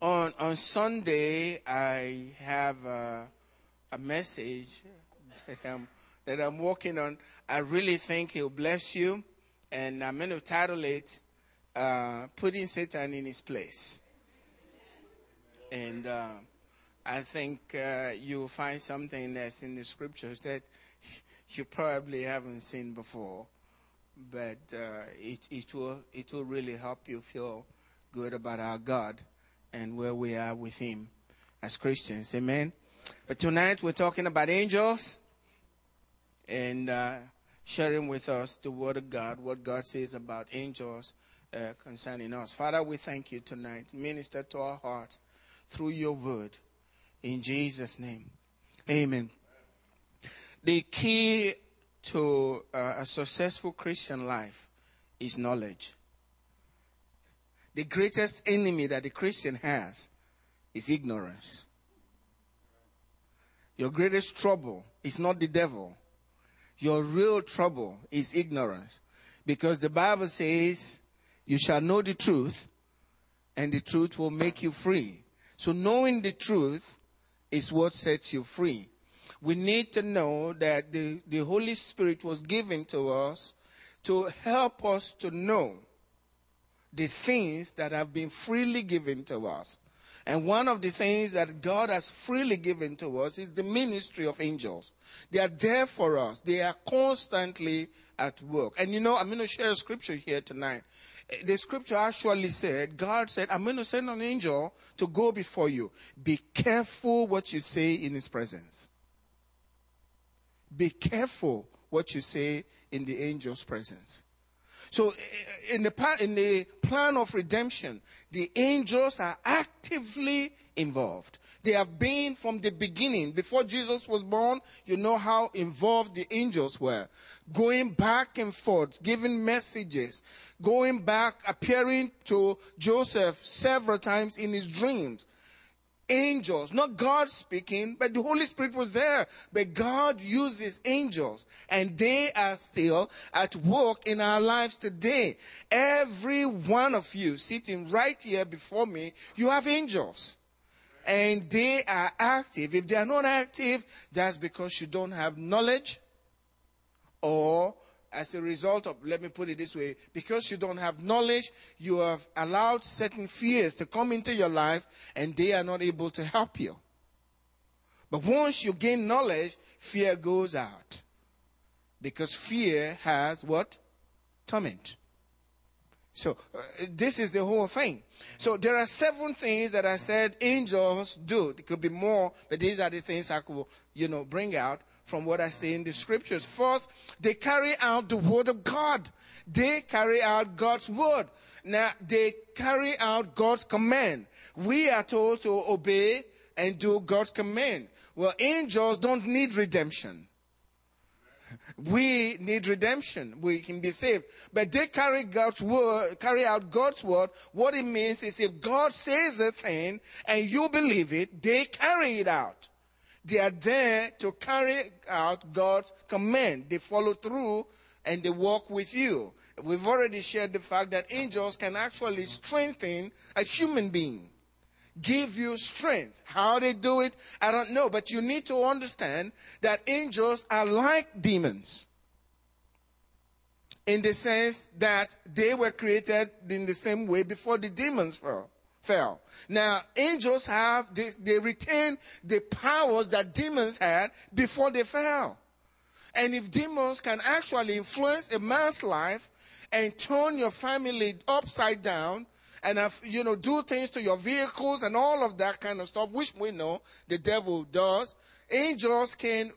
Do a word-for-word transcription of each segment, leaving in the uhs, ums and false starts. On on Sunday, I have a, a message that I'm, that I'm working on. I really think he'll bless you. And I'm going to title it, uh, Putting Satan in His Place. And uh, I think uh, you'll find something that's in the scriptures that you probably haven't seen before. But uh, it, it will it will really help you feel good about our God and where we are with Him as Christians. Amen? But tonight we're talking about angels and uh, sharing with us the Word of God, what God says about angels uh, concerning us. Father, we thank you tonight. Minister to our hearts through your Word. In Jesus' name. Amen. The key to uh, a successful Christian life is knowledge. The greatest enemy that the Christian has is ignorance. Your greatest trouble is not the devil. Your real trouble is ignorance. Because the Bible says, you shall know the truth, and the truth will make you free. So knowing the truth is what sets you free. We need to know that the, the Holy Spirit was given to us to help us to know the things that have been freely given to us. And one of the things that God has freely given to us is the ministry of angels. They are there for us. They are constantly at work. And you know, I'm going to share a scripture here tonight. The scripture actually said, God said, I'm going to send an angel to go before you. Be careful what you say in His presence. Be careful what you say in the angel's presence. So in the, in the plan of redemption, the angels are actively involved. They have been from the beginning. Before Jesus was born, you know how involved the angels were. Going back and forth, giving messages, going back, appearing to Joseph several times in his dreams. Angels, not God speaking, but the Holy Spirit was there. But God uses angels, and they are still at work in our lives today. Every one of you sitting right here before me, you have angels. And they are active. If they are not active, that's because you don't have knowledge, or as a result of, let me put it this way, because you don't have knowledge, you have allowed certain fears to come into your life, and they are not able to help you. But once you gain knowledge, fear goes out. Because fear has what? Torment. So, uh, this is the whole thing. So, there are seven things that I said angels do. There could be more, but these are the things I could, you know, bring out from what I say in the scriptures. First, they carry out the word of God. They carry out God's word. Now, they carry out God's command. We are told to obey and do God's command. Well, angels don't need redemption. We need redemption. We can be saved. But they carry God's word, carry out God's word. What it means is if God says a thing and you believe it, they carry it out. They are there to carry out God's command. They follow through and they walk with you. We've already shared the fact that angels can actually strengthen a human being, give you strength. How they do it, I don't know. But you need to understand that angels are like demons in the sense that they were created in the same way before the demons fell. Fell. Now, angels have, they, they retain the powers that demons had before they fell. And if demons can actually influence a man's life and turn your family upside down and, have, you know, do things to your vehicles and all of that kind of stuff, which we know the devil does, angels can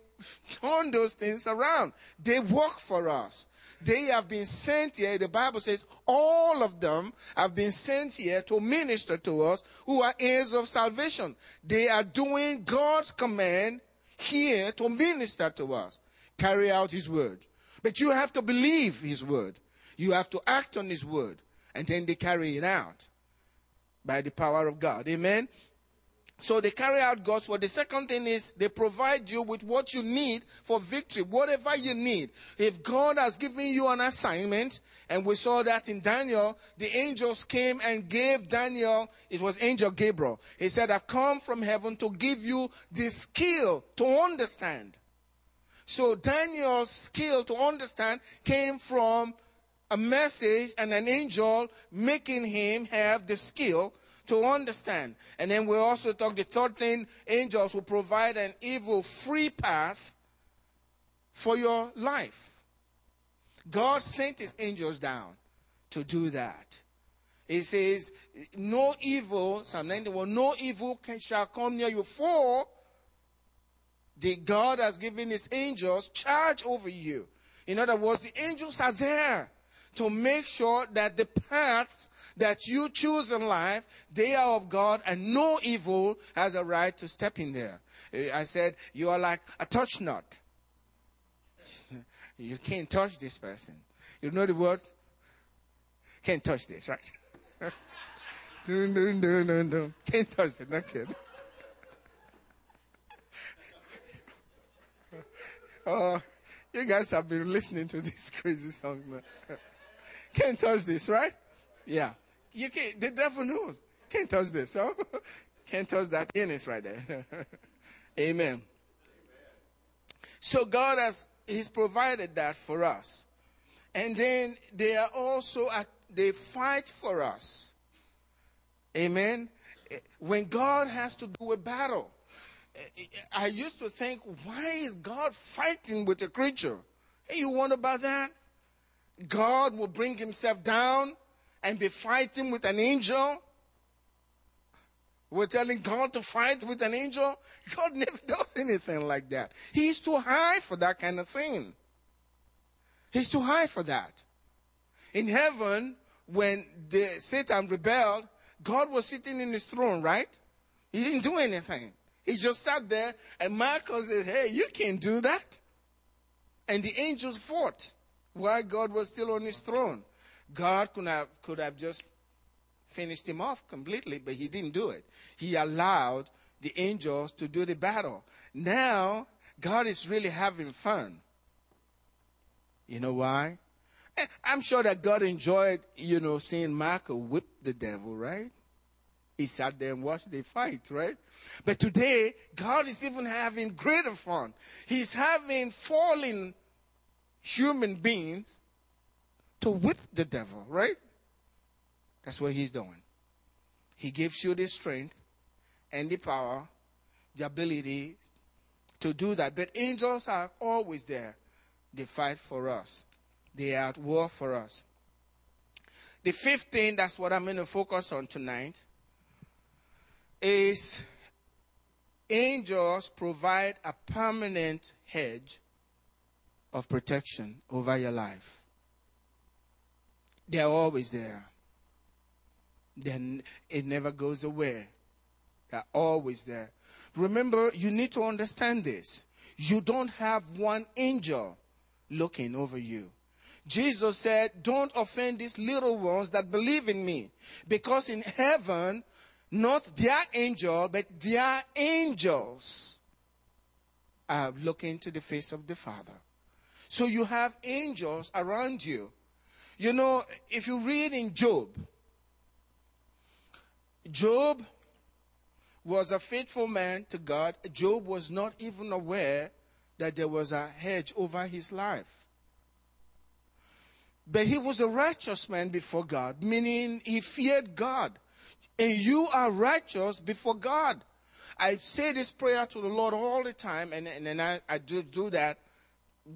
turn those things around. They work for us. They have been sent here, the Bible says, all of them have been sent here to minister to us who are heirs of salvation. They are doing God's command here to minister to us, carry out His word. But you have to believe His word. You have to act on His word, and then they carry it out by the power of God. Amen? So they carry out God's word. The second thing is they provide you with what you need for victory, whatever you need. If God has given you an assignment, and we saw that in Daniel, the angels came and gave Daniel, it was angel Gabriel. He said, I've come from heaven to give you the skill to understand. So Daniel's skill to understand came from a message and an angel making him have the skill to understand. And then we also talk the third thing, angels will provide an evil free path for your life. God sent his angels down to do that. He says, no evil, Psalm ninety-one, no evil can, shall come near you, for the God has given his angels charge over you. In other words, the angels are there to make sure that the paths that you choose in life, they are of God, and no evil has a right to step in there. I said, you are like a touch nut. You can't touch this person. You know the word? Can't touch this, right? Dun, dun, dun, dun, dun. Can't touch this, not kidding. Oh, you guys have been listening to this crazy song now. Can't touch this, right? Yeah. You can't, the devil knows. Can't touch this. So can't touch that penis right there. Amen. Amen. So God has, he's provided that for us. And then they are also, at, they fight for us. Amen. When God has to do a battle, I used to think, why is God fighting with a creature? Hey, you wonder about that? God will bring himself down and be fighting with an angel. We're telling God to fight with an angel. God never does anything like that. He's too high for that kind of thing. He's too high for that. In heaven, when the Satan rebelled, God was sitting in his throne, right? He didn't do anything. He just sat there, and Michael said, hey, you can't do that. And the angels fought while God was still on his throne. God could have, could have just finished him off completely, but he didn't do it. He allowed the angels to do the battle. Now, God is really having fun. You know why? I'm sure that God enjoyed, you know, seeing Michael whip the devil, right? He sat there and watched the fight, right? But today, God is even having greater fun. He's having fallen human beings to whip the devil, right? That's what he's doing. He gives you the strength and the power, the ability to do that. But angels are always there. They fight for us. They are at war for us. The fifth thing, that's what I'm going to focus on tonight, is angels provide a permanent hedge of protection over your life. They're always there. Then it never goes away. They're always there. Remember, you need to understand this. You don't have one angel looking over you. Jesus said, don't offend these little ones that believe in me, because in heaven, not their angel, but their angels are looking to the face of the Father. So you have angels around you. You know, if you read in Job, Job was a faithful man to God. Job was not even aware that there was a hedge over his life. But he was a righteous man before God, meaning he feared God. And you are righteous before God. I say this prayer to the Lord all the time, and, and, and I, I do, do that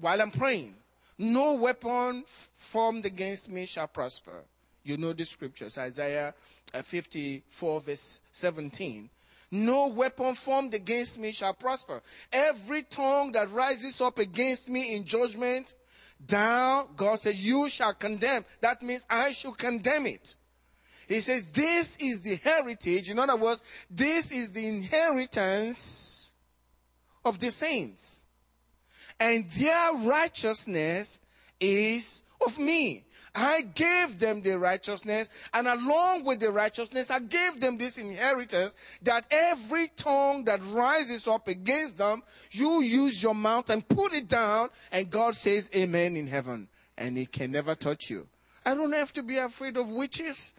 while I'm praying. No weapon formed against me shall prosper. You know the scriptures, Isaiah fifty-four verse seventeen. No weapon formed against me shall prosper. Every tongue that rises up against me in judgment, thou, God said, you shall condemn. That means I should condemn it. He says, this is the heritage. In other words, this is the inheritance of the saints. And their righteousness is of me. I gave them the righteousness, and along with the righteousness, I gave them this inheritance, that every tongue that rises up against them, you use your mouth and put it down, and God says amen in heaven, and it can never touch you. I don't have to be afraid of witches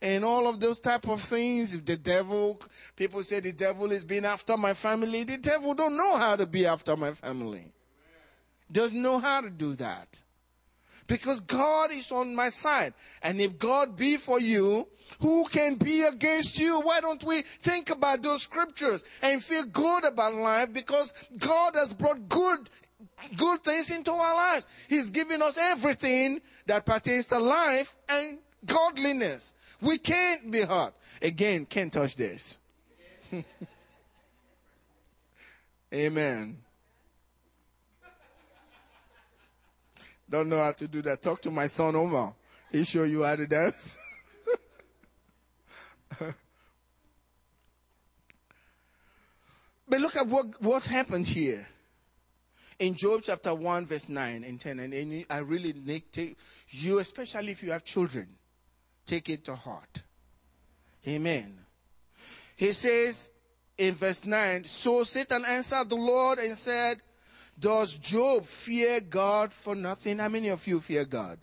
and all of those type of things. If the devil, people say the devil is being after my family. The devil don't know how to be after my family. Doesn't know how to do that. Because God is on my side. And if God be for you, who can be against you? Why don't we think about those scriptures and feel good about life? Because God has brought good, good things into our lives. He's given us everything that pertains to life and godliness. We can't be hurt. Again, can't touch this. Amen. Don't know how to do that. Talk to my son Omar. He'll show you how to dance. But look at what, what happened here. In Job chapter one, verse nine and ten. And, and I really make, take you, especially if you have children, take it to heart. Amen. He says in verse nine, so Satan answered the Lord and said, does Job fear God for nothing? How many of you fear God?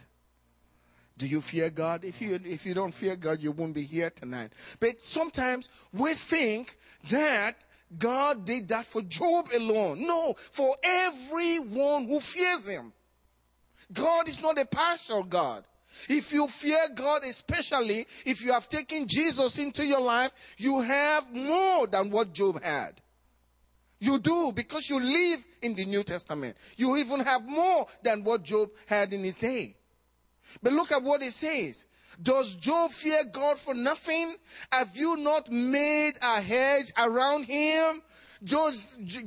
Do you fear God? If you, if you don't fear God, you won't be here tonight. But sometimes we think that God did that for Job alone. No, for everyone who fears him. God is not a partial God. If you fear God, especially if you have taken Jesus into your life, you have more than what Job had. You do, because you live in the New Testament. You even have more than what Job had in his day. But look at what it says. Does Job fear God for nothing? Have you not made a hedge around him? Job,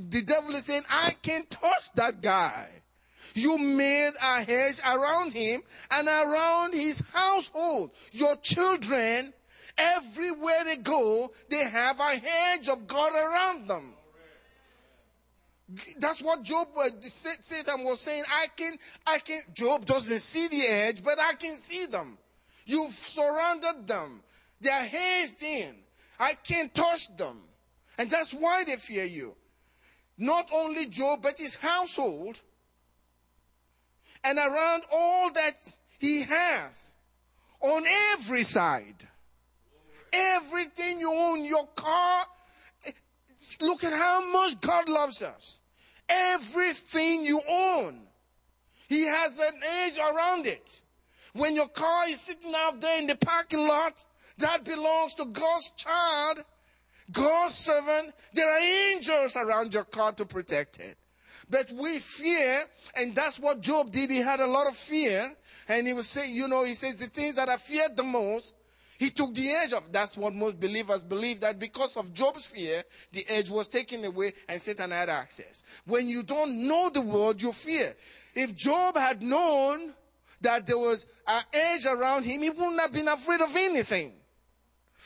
the devil is saying, I can't touch that guy. You made a hedge around him and around his household. Your children, everywhere they go, they have a hedge of God around them. That's what Job, uh, Satan was saying. I can, I can, Job doesn't see the edge, but I can see them. You've surrounded them. They're hedged in. I can't touch them. And that's why they fear you. Not only Job, but his household. And around all that he has. On every side. Everything you own, your car. Look at how much God loves us. Everything you own, he has an edge around it. When your car is sitting out there in the parking lot, that belongs to God's child, God's servant. There are angels around your car to protect it. But we fear, and that's what Job did. He had a lot of fear, and he was saying, you know, he says the things that I feared the most, he took the edge off. That's what most believers believe, that because of Job's fear, the edge was taken away and Satan had access. When you don't know the word, you fear. If Job had known that there was an edge around him, he wouldn't have been afraid of anything.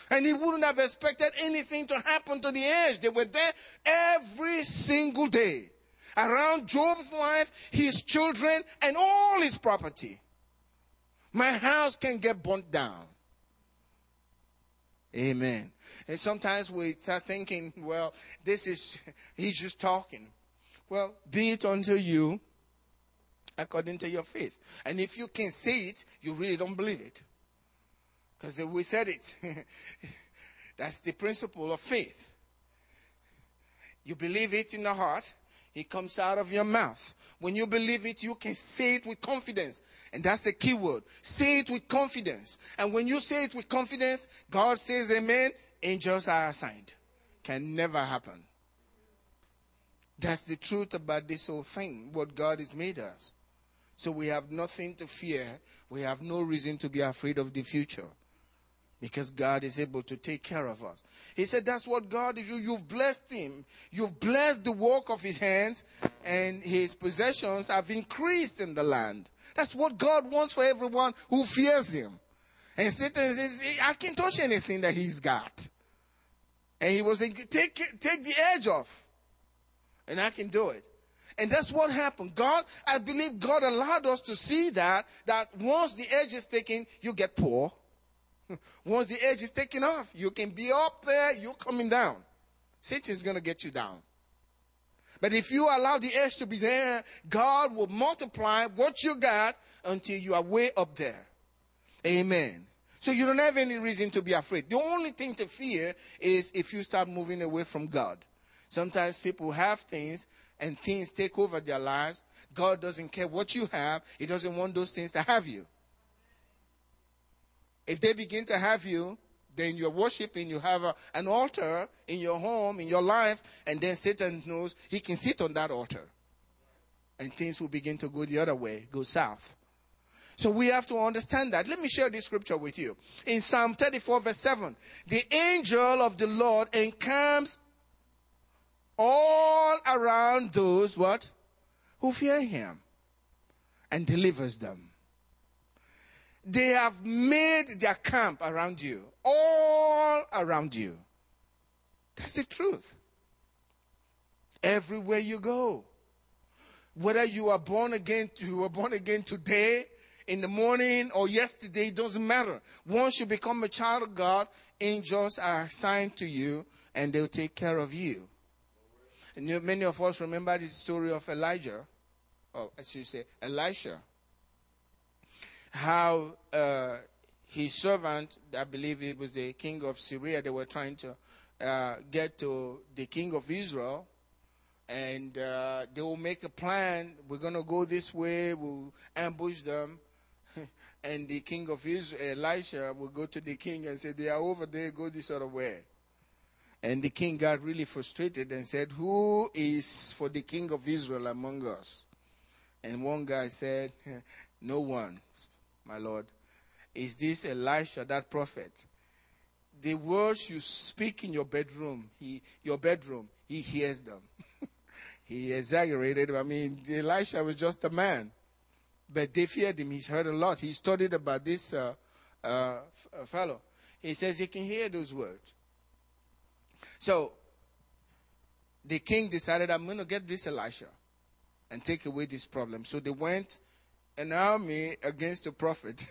And he wouldn't have expected anything to happen to the edge. They were there every single day. Around Job's life, his children, and all his property. My house can get burnt down. Amen. And sometimes we start thinking, well, this is, he's just talking. Well, be it unto you according to your faith. And if you can say it, you really don't believe it. Because we said it. That's the principle of faith. You believe it in the heart, it comes out of your mouth. When you believe it, you can say it with confidence. And that's the key word. Say it with confidence. And when you say it with confidence, God says amen, angels are assigned. Can never happen. That's the truth about this whole thing, what God has made us. So we have nothing to fear. We have no reason to be afraid of the future. Because God is able to take care of us. He said that's what God is. You, you've blessed him. You've blessed the work of his hands. And his possessions have increased in the land. That's what God wants for everyone who fears him. And Satan says, I can't touch anything that he's got. And he was saying, take, take the edge off. And I can do it. And that's what happened. God, I believe God allowed us to see that, that once the edge is taken, you get poor. Once the edge is taken off, you can be up there, you're coming down. Satan's going to get you down. But if you allow the edge to be there, God will multiply what you got until you are way up there. Amen. So you don't have any reason to be afraid. The only thing to fear is if you start moving away from God. Sometimes people have things and things take over their lives. God doesn't care what you have. He doesn't want those things to have you. If they begin to have you, then you're worshiping, you have a, an altar in your home, in your life, and then Satan knows he can sit on that altar. And things will begin to go the other way, go south. So we have to understand that. Let me share this scripture with you. In Psalm thirty-four, verse seven, the angel of the Lord encamps all around those, what? Who fear him and delivers them. They have made their camp around you, all around you. That's the truth. Everywhere you go, whether you are born again, you were born again today, in the morning, or yesterday, it doesn't matter. Once you become a child of God, angels are assigned to you, and they'll take care of you. And you, many of us remember the story of Elijah, or as you say, Elisha. How uh, his servant, I believe it was the king of Syria, they were trying to uh, get to the king of Israel. And uh, they will make a plan. We're going to go this way. We'll ambush them. And the king of Israel, Elisha, will go to the king and say, they are over there. Go this other way. And the king got really frustrated and said, who is for the king of Israel among us? And one guy said, no one. My Lord, is this Elisha, that prophet? The words you speak in your bedroom, he, your bedroom, he hears them. He exaggerated. I mean, Elisha was just a man, but they feared him. He's heard a lot. He studied about this uh, uh, f- fellow. He says he can hear those words. So the king decided, I'm going to get this Elisha and take away this problem. So they went an army against the prophet.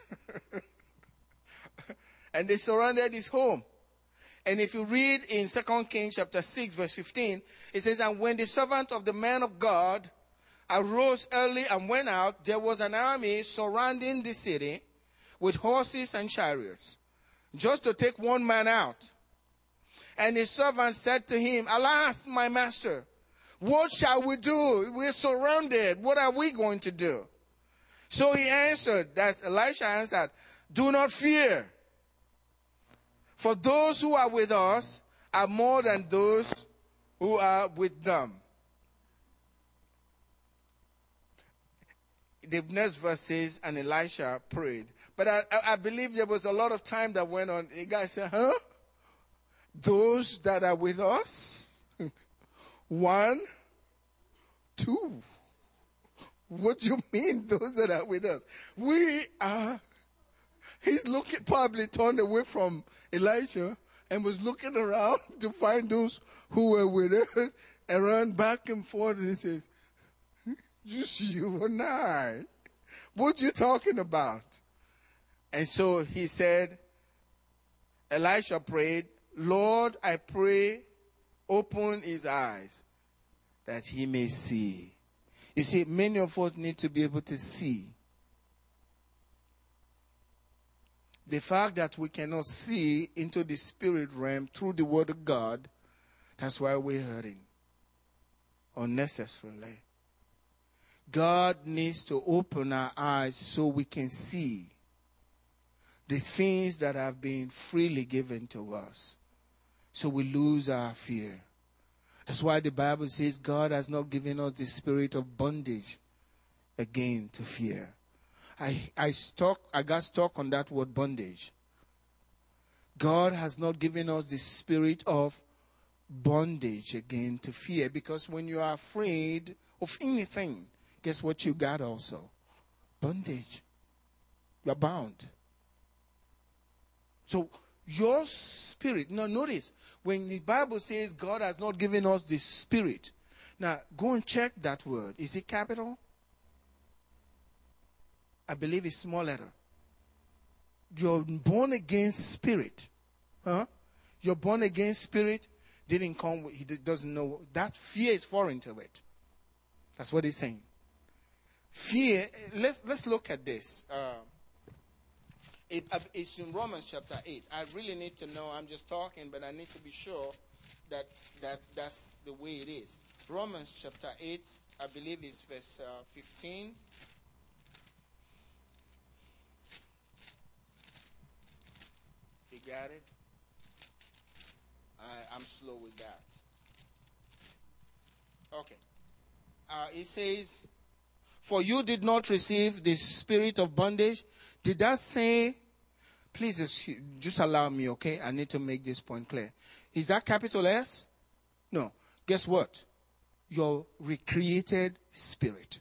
And they surrounded his home. And if you read in Second Kings chapter six, verse fifteen, it says, and when the servant of the man of God arose early and went out, there was an army surrounding the city with horses and chariots, just to take one man out. And his servant said to him, alas, my master, what shall we do? We're surrounded. What are we going to do? So he answered, that's Elisha answered, do not fear, for those who are with us are more than those who are with them. The next verse says, and Elisha prayed. But I, I, I believe there was a lot of time that went on. The guy said, huh? Those that are with us? One, two. What do you mean, those that are with us? We are, he's looking, probably turned away from Elijah and was looking around to find those who were with us and ran back and forth. And he says, just you and I. What you talking about? And so he said, Elisha prayed, Lord, I pray, open his eyes that he may see. You see, many of us need to be able to see. The fact that we cannot see into the spirit realm through the word of God, that's why we're hurting unnecessarily. God needs to open our eyes so we can see the things that have been freely given to us, so we lose our fear. That's why the Bible says God has not given us the spirit of bondage again to fear. I I stuck I got stuck on that word bondage. God has not given us the spirit of bondage again to fear, because when you are afraid of anything, guess what you got also? Bondage. You're bound. So your spirit, now notice, when the Bible says God has not given us the spirit, Now, go and check that word. Is it capital? I believe it's small letter. Your born-again spirit, huh? Your born-again spirit didn't come, he doesn't know. That fear is foreign to it. That's what he's saying. Fear, let's let's look at this. Uh, it, it's in Romans chapter eight. I really need to know, I'm just talking, but I need to be sure that, that that's the way it is. Romans chapter eight, I believe it's verse uh, fifteen. You got it? I, I'm slow with that. Okay. Uh, it says, for you did not receive the spirit of bondage. Did that say, please excuse, just allow me, okay? I need to make this point clear. Is that capital S? No. Guess what? Your recreated spirit.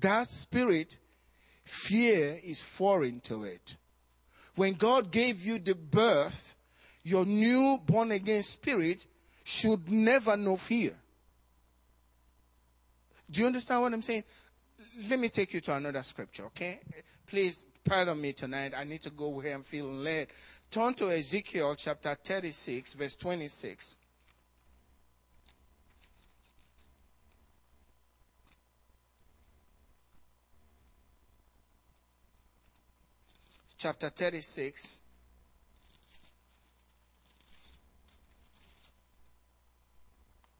That spirit, fear is foreign to it. When God gave you the birth, your new born-again spirit should never know fear. Do you understand what I'm saying? Let me take you to another scripture, okay? Please, pardon me tonight. I need to go where I'm feeling led. Turn to Ezekiel chapter thirty-six, verse twenty-six. Chapter thirty-six.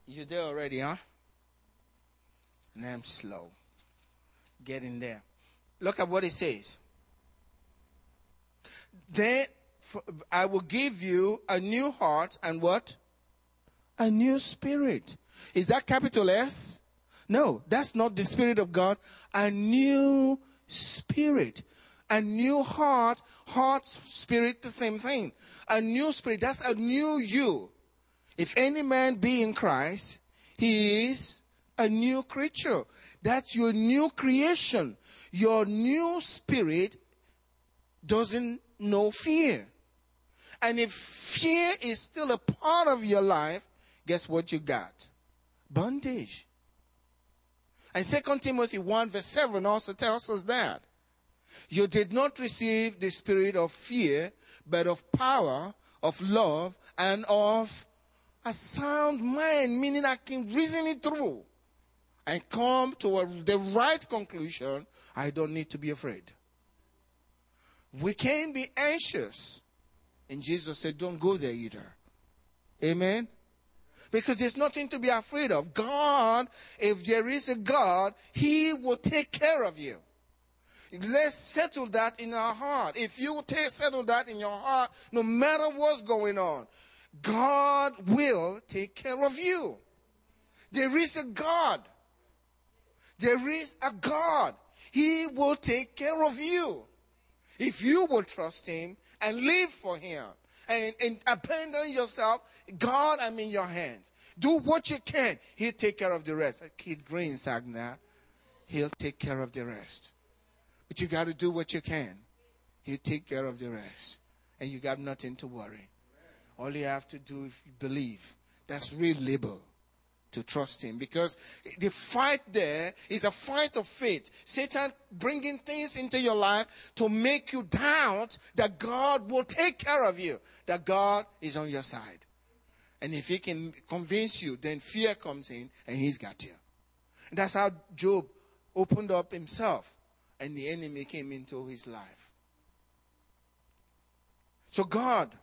You're there already, huh? And I'm slow. Get in there. Look at what it says. Then I will give you a new heart and what? A new spirit. Is that capital S? No, that's not the Spirit of God. A new spirit. A new heart, heart, spirit, the same thing. A new spirit, that's a new you. If any man be in Christ, he is a new creature. That's your new creation. Your new spirit doesn't know fear. And if fear is still a part of your life, guess what you got? Bondage. And Second Timothy one verse seven also tells us that. You did not receive the spirit of fear, but of power, of love, and of a sound mind, meaning I can reason it through and come to a, the right conclusion. I don't need to be afraid. We can't be anxious. And Jesus said, don't go there either. Amen? Because there's nothing to be afraid of. God, if there is a God, He will take care of you. Let's settle that in our heart. If you take, settle that in your heart, no matter what's going on, God will take care of you. There is a God. There is a God. He will take care of you. If you will trust Him and live for Him and, and abandon yourself, God, I'm in your hands. Do what you can. He'll take care of the rest. Keith Green sang that. He'll take care of the rest. But you got to do what you can. He'll take care of the rest. And you got nothing to worry. All you have to do is believe. That's real labor to trust Him. Because the fight there is a fight of faith. Satan bringing things into your life to make you doubt that God will take care of you. That God is on your side. And if He can convince you, then fear comes in and He's got you. And that's how Job opened up himself. And the enemy came into his life. So God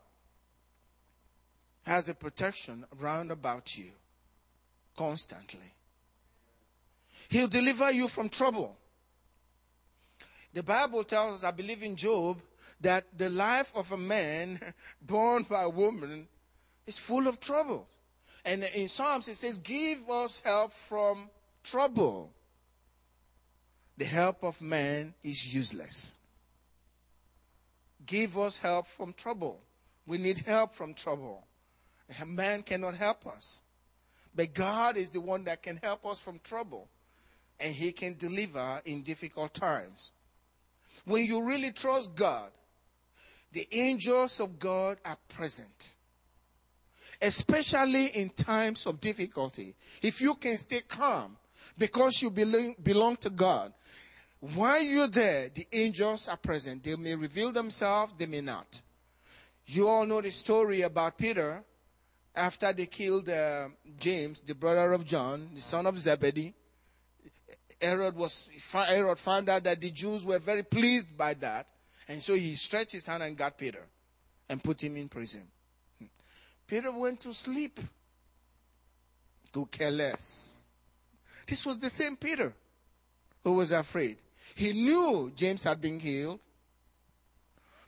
has a protection round about you constantly. He'll deliver you from trouble. The Bible tells us, I believe in Job, that the life of a man born by a woman is full of trouble. And in Psalms it says, give us help from trouble. The help of man is useless. Give us help from trouble. We need help from trouble. Man cannot help us. But God is the one that can help us from trouble. And He can deliver in difficult times. When you really trust God, the angels of God are present. especially in times of difficulty. If you can stay calm because you belong to God, while you're there, the angels are present. They may reveal themselves, they may not. You all know the story about Peter after they killed uh, James, the brother of John, the son of Zebedee. Herod, was, Herod found out that the Jews were very pleased by that. And so he stretched his hand and got Peter and put him in prison. Peter went to sleep, to care less. This was the same Peter who was afraid. He knew James had been healed.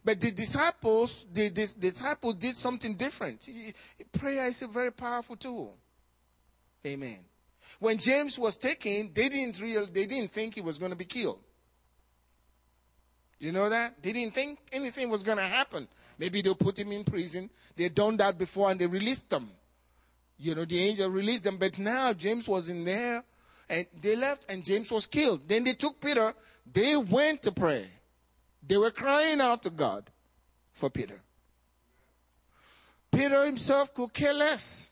But the disciples, the, the, the disciples did something different. Prayer is a very powerful tool. Amen. When James was taken, they didn't real, they didn't think he was going to be killed. You know that? They didn't think anything was going to happen. Maybe they'll put him in prison. They'd done that before and they released them. You know, the angel released them. But now James was in there and they left and James was killed. Then they took Peter. They went to pray. They were crying out to God for Peter. Peter himself could care less.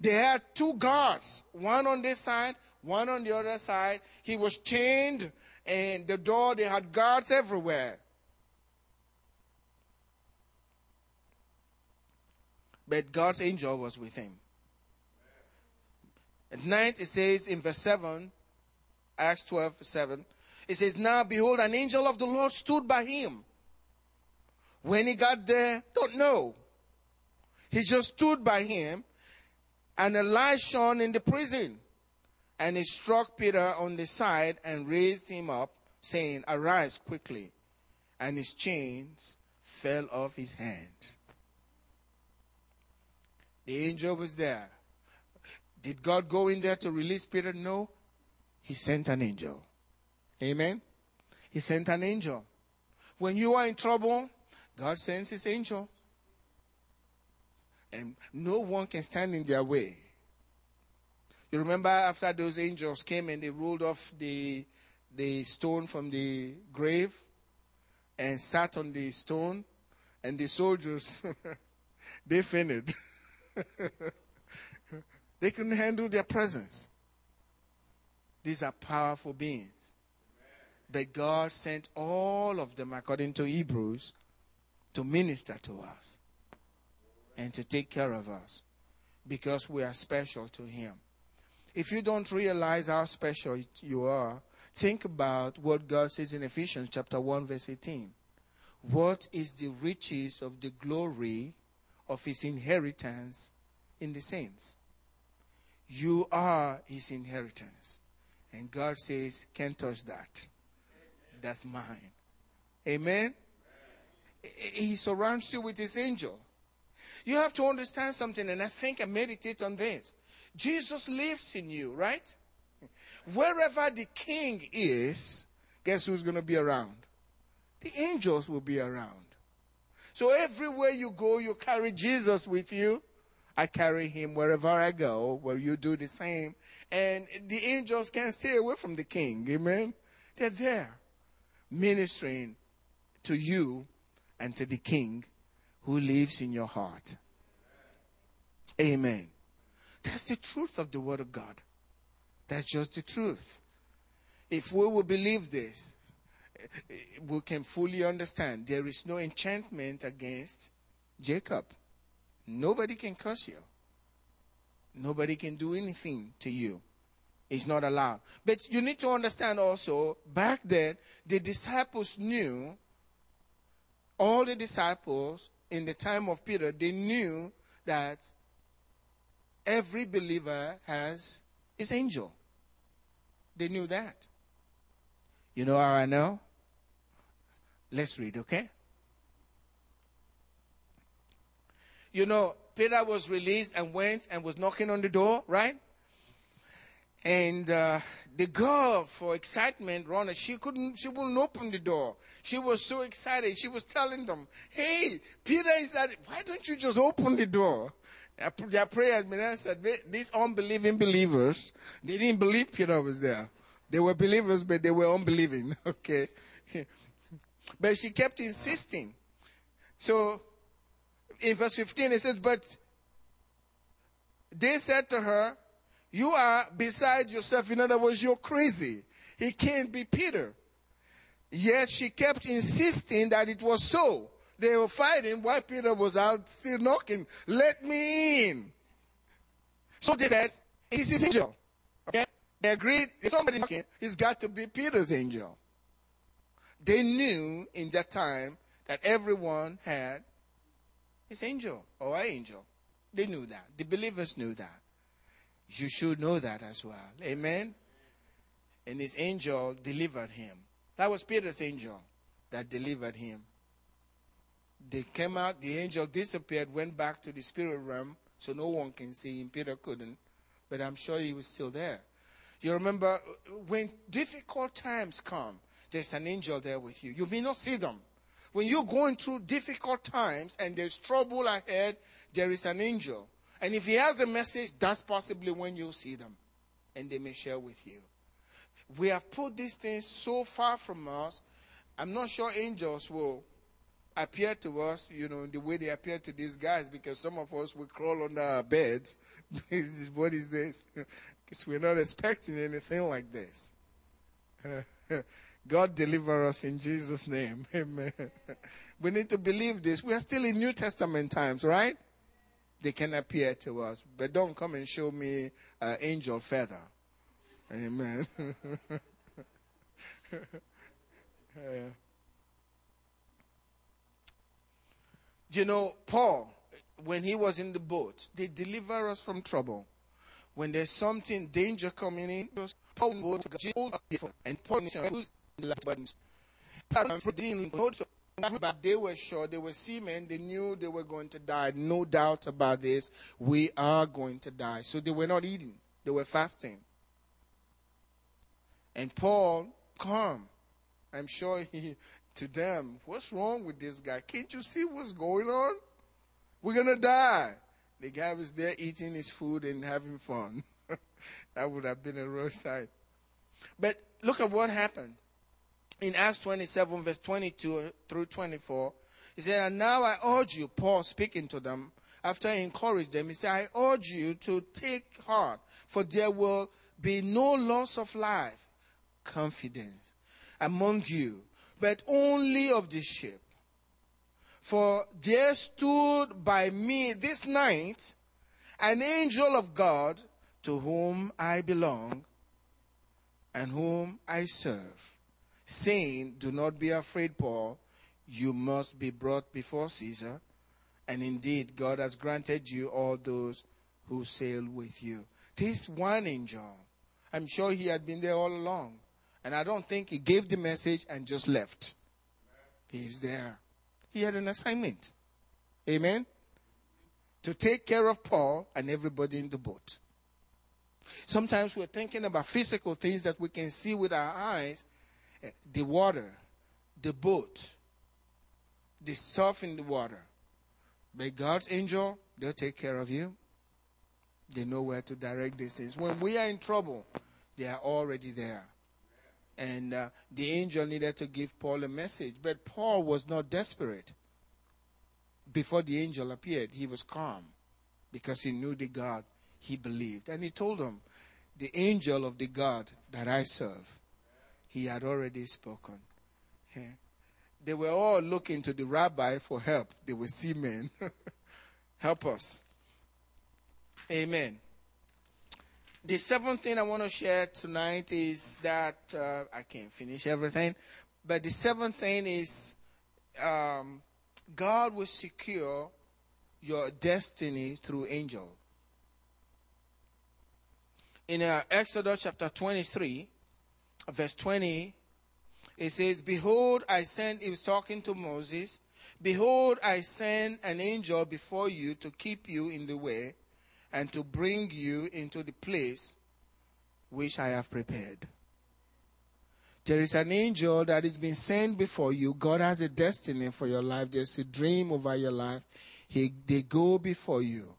They had two guards, one on this side, one on the other side. He was chained, and the door, they had guards everywhere. But God's angel was with him. At night, it says in verse seven, Acts twelve, seven, it says, "Now behold, an angel of the Lord stood by him." When he got there, don't know. He just stood by him. And a light shone in the prison, and he struck Peter on the side and raised him up, saying, "Arise quickly." And his chains fell off his hand. The angel was there. Did God go in there to release Peter? No. He sent an angel. Amen. He sent an angel. When you are in trouble, God sends his angel. And no one can stand in their way. You remember after those angels came and they rolled off the, the stone from the grave and sat on the stone, and the soldiers, they fainted. They couldn't handle their presence. These are powerful beings. But God sent all of them, according to Hebrews, to minister to us. And to take care of us. Because we are special to him. If you don't realize how special you are, think about what God says in Ephesians chapter one verse eighteen. What is the riches of the glory of his inheritance in the saints? You are his inheritance. And God says, can't touch that. That's mine. Amen? He surrounds you with his angel. You have to understand something, and I think I meditate on this. Jesus lives in you, right? Wherever the king is, guess who's going to be around? The angels will be around. So everywhere you go, you carry Jesus with you. I carry him wherever I go, where you do the same. And the angels can't stay away from the king, amen? They're there, ministering to you and to the king who lives in your heart. Amen. That's the truth of the Word of God. That's just the truth. If we will believe this, we can fully understand there is no enchantment against Jacob. Nobody can curse you. Nobody can do anything to you. It's not allowed. But you need to understand also, back then, the disciples knew, all the disciples, in the time of Peter, they knew that every believer has his angel. They knew that. You know how I know? Let's read, okay? You know, Peter was released and went and was knocking on the door, right? And uh, the girl, for excitement, Rhonda, she couldn't, she wouldn't open the door. She was so excited. She was telling them, "Hey, Peter is at it. Why don't you just open the door?" Their prayer has been answered. These unbelieving believers, they didn't believe Peter was there. They were believers, but they were unbelieving. Okay. But she kept insisting. So in verse fifteen, it says, but they said to her, you are beside yourself. In other words, you're crazy. He can't be Peter. Yet she kept insisting that it was so. They were fighting while Peter was out still knocking. Let me in. So they said, he's his angel. Okay? They agreed, if somebody knocking, he's got to be Peter's angel. They knew in that time that everyone had his angel or an angel. They knew that. The believers knew that. You should know that as well. Amen? And his angel delivered him. That was Peter's angel that delivered him. They came out, the angel disappeared, went back to the spirit realm, so no one can see him. Peter couldn't, but I'm sure he was still there. You remember, when difficult times come, there's an angel there with you. You may not see them. When you're going through difficult times and there's trouble ahead, there is an angel. And if he has a message, that's possibly when you'll see them. And they may share with you. We have put these things so far from us. I'm not sure angels will appear to us, you know, the way they appear to these guys, because some of us will crawl under our beds. What is this? Because we're not expecting anything like this. God deliver us in Jesus' name. Amen. We need to believe this. We are still in New Testament times, right? They can appear to us. But don't come and show me an uh, angel feather. Amen. uh, you know, Paul, when he was in the boat, they deliver us from trouble. When there's something, danger coming in, Paul would go and Paul was but they were sure, they were seamen, they knew they were going to die. No doubt about this, we are going to die. So they were not eating, they were fasting. And Paul, calm, I'm sure he, to them, what's wrong with this guy? Can't you see what's going on? We're going to die. The guy was there eating his food and having fun. That would have been a real sight. But look at what happened. In Acts twenty-seven, verse twenty-two through twenty-four, he said, and now I urge you, Paul speaking to them, after he encouraged them, he said, I urge you to take heart, for there will be no loss of life, confidence, among you, but only of the ship. For there stood by me this night an angel of God, to whom I belong and whom I serve, saying, do not be afraid, Paul. You must be brought before Caesar. And indeed, God has granted you all those who sail with you. This one angel, I'm sure he had been there all along. And I don't think he gave the message and just left. He's there. He had an assignment. Amen? To take care of Paul and everybody in the boat. Sometimes we're thinking about physical things that we can see with our eyes. The water, the boat, the stuff in the water. But God's angel, they'll take care of you. They know where to direct these things. When we are in trouble, they are already there. And uh, the angel needed to give Paul a message. But Paul was not desperate. Before the angel appeared, he was calm because he knew the God he believed. And he told them, the angel of the God that I serve, he had already spoken. Yeah. They were all looking to the rabbi for help. They were seamen. Help us. Amen. The seventh thing I want to share tonight is that, uh, I can't finish everything, but the seventh thing is um, God will secure your destiny through angels. In uh, Exodus chapter twenty-three, verse twenty, it says, behold, I send, he was talking to Moses, behold, I send an angel before you to keep you in the way, and to bring you into the place which I have prepared. There is an angel that has been sent before you. God has a destiny for your life. There's a dream over your life. He, they go before you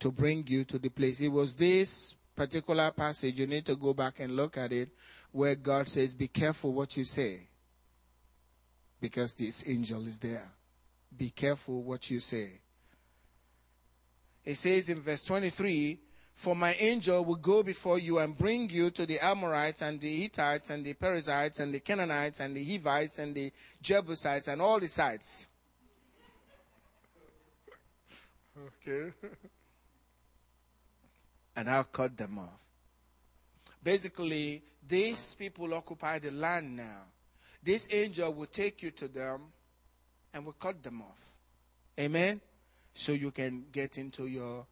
to bring you to the place. It was this particular passage, you need to go back and look at it, where God says, be careful what you say, because this angel is there. be careful what you say. It says in verse twenty-three, for my angel will go before you and bring you to the Amorites and the Hittites and the Perizzites and the Canaanites and the Hivites and the Jebusites and all the sites. Okay. And I'll cut them off. Basically, these people occupy the land now. This angel will take you to them and will cut them off. Amen? So you can get into your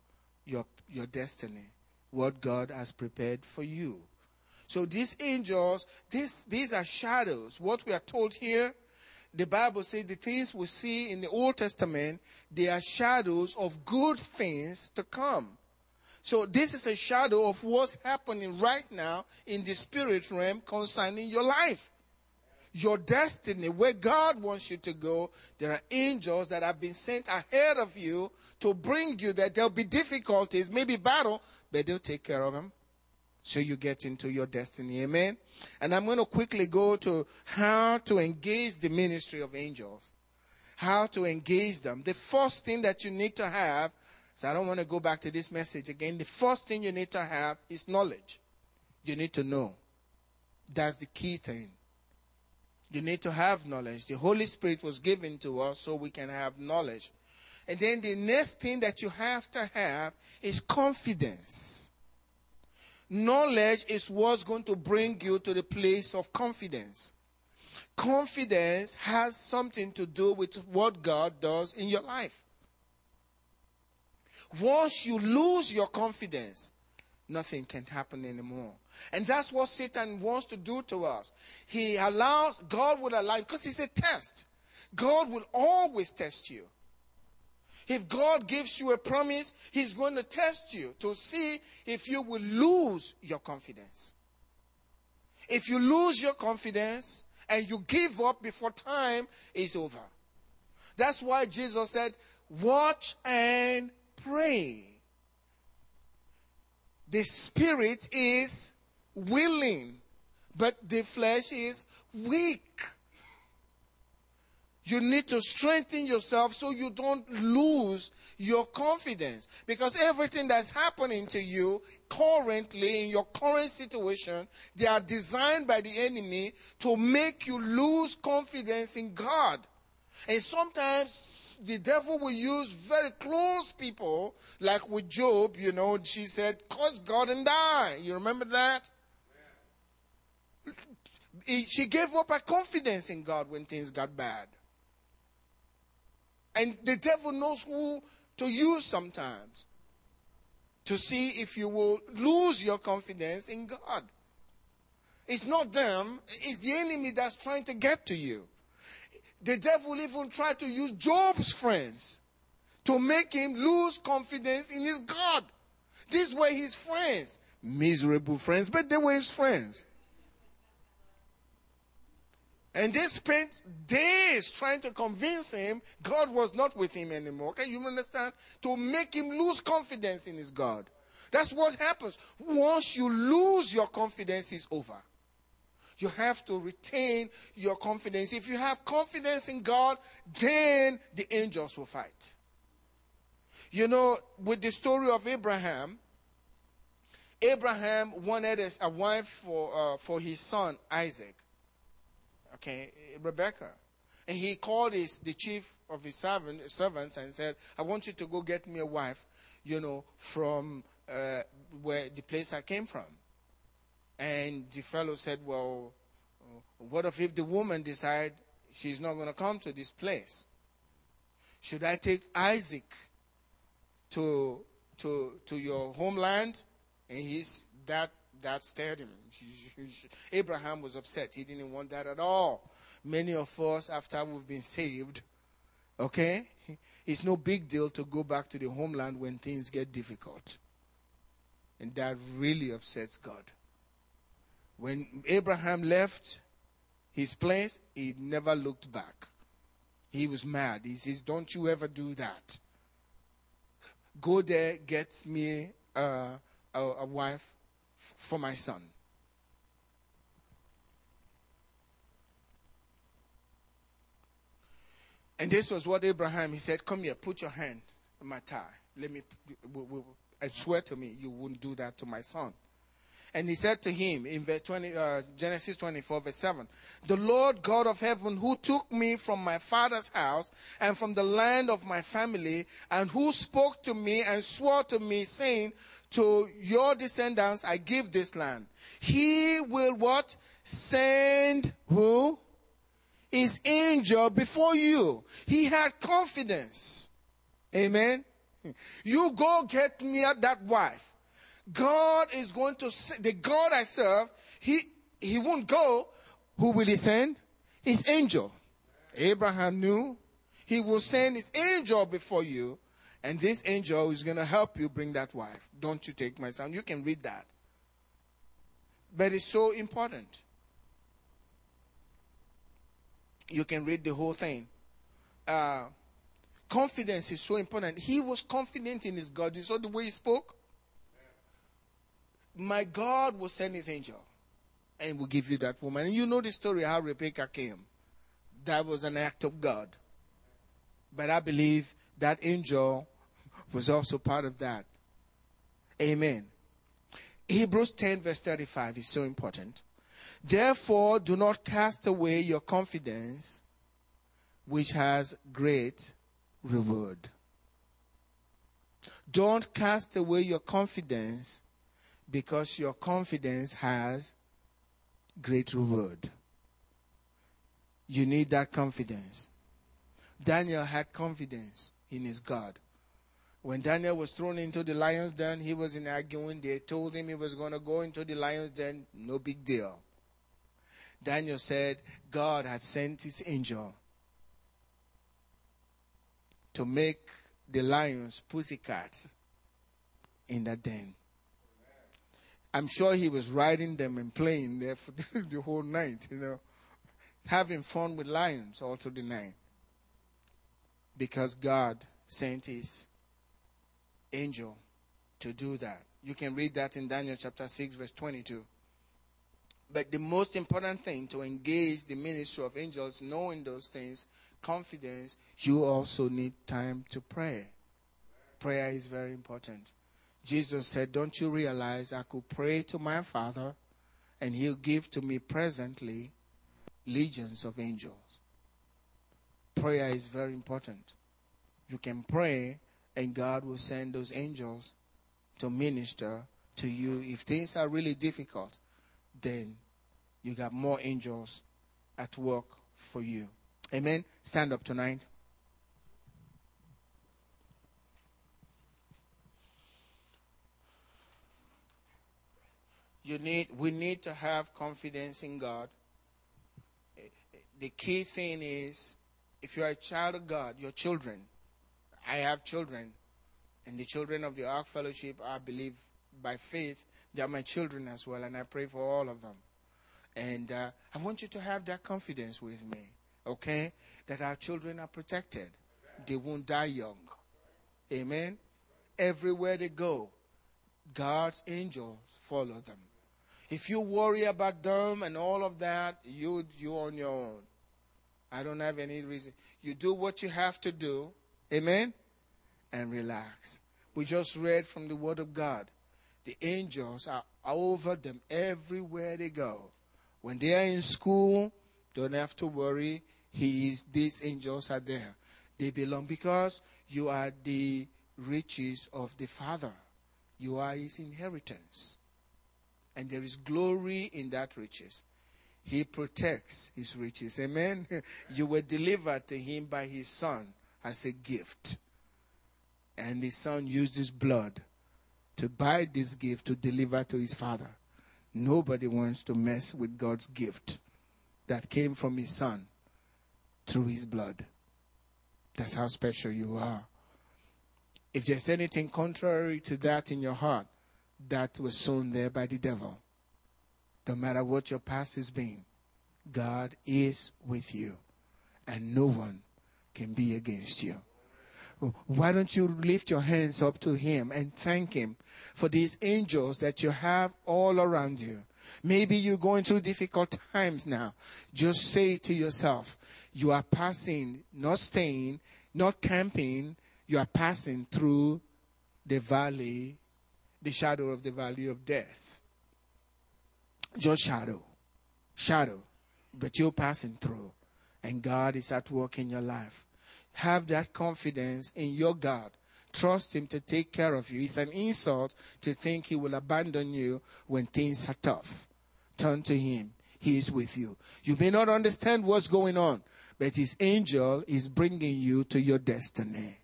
your your destiny, what God has prepared for you. So these angels, these these are shadows. What we are told here, the Bible says the things we see in the Old Testament, they are shadows of good things to come. So this is a shadow of what's happening right now in the spirit realm concerning your life. Your destiny, where God wants you to go, there are angels that have been sent ahead of you to bring you there. There'll be difficulties, maybe battle, but they'll take care of them. So you get into your destiny, amen? And I'm going to quickly go to how to engage the ministry of angels. How to engage them. The first thing that you need to have, so I don't want to go back to this message again. The first thing you need to have is knowledge. You need to know. That's the key thing. You need to have knowledge. The Holy Spirit was given to us so we can have knowledge. And then the next thing that you have to have is confidence. Knowledge is what's going to bring you to the place of confidence. Confidence has something to do with what God does in your life. Once you lose your confidence, nothing can happen anymore. And that's what Satan wants to do to us. He allows, God will allow, because it's a test. God will always test you. If God gives you a promise, he's going to test you to see if you will lose your confidence. If you lose your confidence and you give up before time is over. That's why Jesus said, watch and pray. The spirit is willing, but the flesh is weak. You need to strengthen yourself so you don't lose your confidence. Because everything that's happening to you currently, in your current situation, they are designed by the enemy to make you lose confidence in God. And sometimes the devil will use very close people, like with Job, you know, she said, curse God and die. You remember that? Yeah. She gave up her confidence in God when things got bad. And the devil knows who to use sometimes to see if you will lose your confidence in God. It's not them, it's the enemy that's trying to get to you. The devil even tried to use Job's friends to make him lose confidence in his God. These were his friends. Miserable friends, but they were his friends. And they spent days trying to convince him God was not with him anymore. Can you understand? To make him lose confidence in his God. That's what happens. Once you lose your confidence, it's over. You have to retain your confidence. If you have confidence in God, then the angels will fight. You know, with the story of Abraham, Abraham wanted a wife for uh, for his son Isaac, okay, Rebecca. And he called his, the chief of his servant, servants and said, I want you to go get me a wife, you know, from uh, where the place I came from. And the fellow said, well, what if, if the woman decides she's not going to come to this place? Should I take Isaac to to to your homeland? And he's that that stirred him. Abraham was upset. He didn't want that at all. Many of us, after we've been saved, okay, it's no big deal to go back to the homeland when things get difficult. And that really upsets God. When Abraham left his place, he never looked back. He was mad. He says, don't you ever do that. Go there, get me uh, a, a wife f- for my son. And this was what Abraham, he said, come here, put your hand on my thigh. Let me, and swear to me, you wouldn't do that to my son. And he said to him in verse twenty, uh, Genesis twenty-four, verse seven, the Lord God of heaven, who took me from my father's house and from the land of my family, and who spoke to me and swore to me, saying, to your descendants I give this land. He will what? Send who? His angel before you. He had confidence. Amen. You go get me that wife. God is going to, the God I serve, he, he won't go. Who will he send? His angel. Abraham knew he will send his angel before you, and this angel is going to help you bring that wife. Don't you take my son. You can read that. But it's so important. You can read the whole thing. Uh, confidence is so important. He was confident in his God. You saw the way he spoke? My God will send his angel and will give you that woman. And you know the story how Rebecca came. That was an act of God. But I believe that angel was also part of that. Amen. Hebrews ten verse thirty-five is so important. Therefore, do not cast away your confidence, which has great reward. Don't cast away your confidence, because your confidence has great reward. You need that confidence. Daniel had confidence in his God. When Daniel was thrown into the lion's den, he was in arguing. They told him he was going to go into the lion's den. No big deal. Daniel said God had sent his angel to make the lions pussycats in that den. I'm sure he was riding them and playing there for the whole night, you know, having fun with lions all through the night. Because God sent his angel to do that. You can read that in Daniel chapter six, verse twenty-two. But the most important thing to engage the ministry of angels, knowing those things, confidence, you also need time to pray. Prayer is very important. Jesus said, don't you realize I could pray to my Father and he'll give to me presently legions of angels. Prayer is very important. You can pray and God will send those angels to minister to you. If things are really difficult, then you got more angels at work for you. Amen. Stand up tonight. You need, we need to have confidence in God. The key thing is, if you are a child of God, your children, I have children, and the children of the Ark Fellowship, I believe by faith, they are my children as well, and I pray for all of them. And uh, I want you to have that confidence with me, okay? That our children are protected. They won't die young. Amen? Everywhere they go, God's angels follow them. If you worry about them and all of that, you, you're on your own. I don't have any reason. You do what you have to do. Amen? And relax. We just read from the Word of God. The angels are over them everywhere they go. When they are in school, don't have to worry. He is, these angels are there. They belong because you are the riches of the Father. You are his inheritance. And there is glory in that riches. He protects his riches. Amen. You were delivered to him by his son as a gift. And his son used his blood to buy this gift to deliver to his father. Nobody wants to mess with God's gift that came from his son through his blood. That's how special you are. If there's anything contrary to that in your heart, that was sown there by the devil. No matter what your past has been, God is with you, and no one can be against you. Why don't you lift your hands up to him and thank him for these angels that you have all around you? Maybe you're going through difficult times now. Just say to yourself, you are passing, not staying, not camping. You are passing through the valley, the shadow of the valley of death. Just shadow, shadow, but you're passing through, and God is at work in your life. Have that confidence in your God. Trust Him to take care of you. It's an insult to think He will abandon you when things are tough. Turn to Him. He is with you. You may not understand what's going on, but His angel is bringing you to your destiny.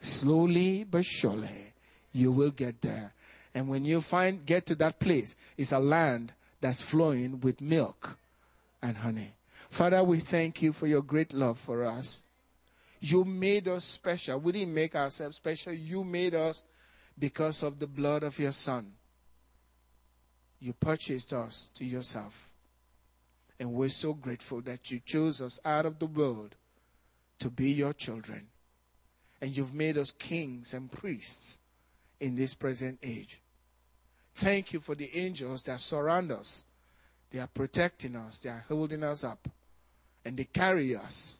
Slowly but surely, you will get there. And when you find get to that place, it's a land that's flowing with milk and honey. Father, we thank You for Your great love for us. You made us special. We didn't make ourselves special. You made us because of the blood of Your Son. You purchased us to Yourself. And we're so grateful that You chose us out of the world to be Your children. And You've made us kings and priests in this present age. Thank You for the angels that surround us. They are protecting us. They are holding us up. And they carry us.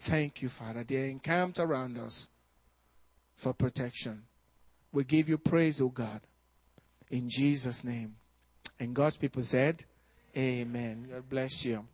Thank You, Father. They are encamped around us for protection. We give You praise, O God, in Jesus' name. And God's people said, amen. God bless you.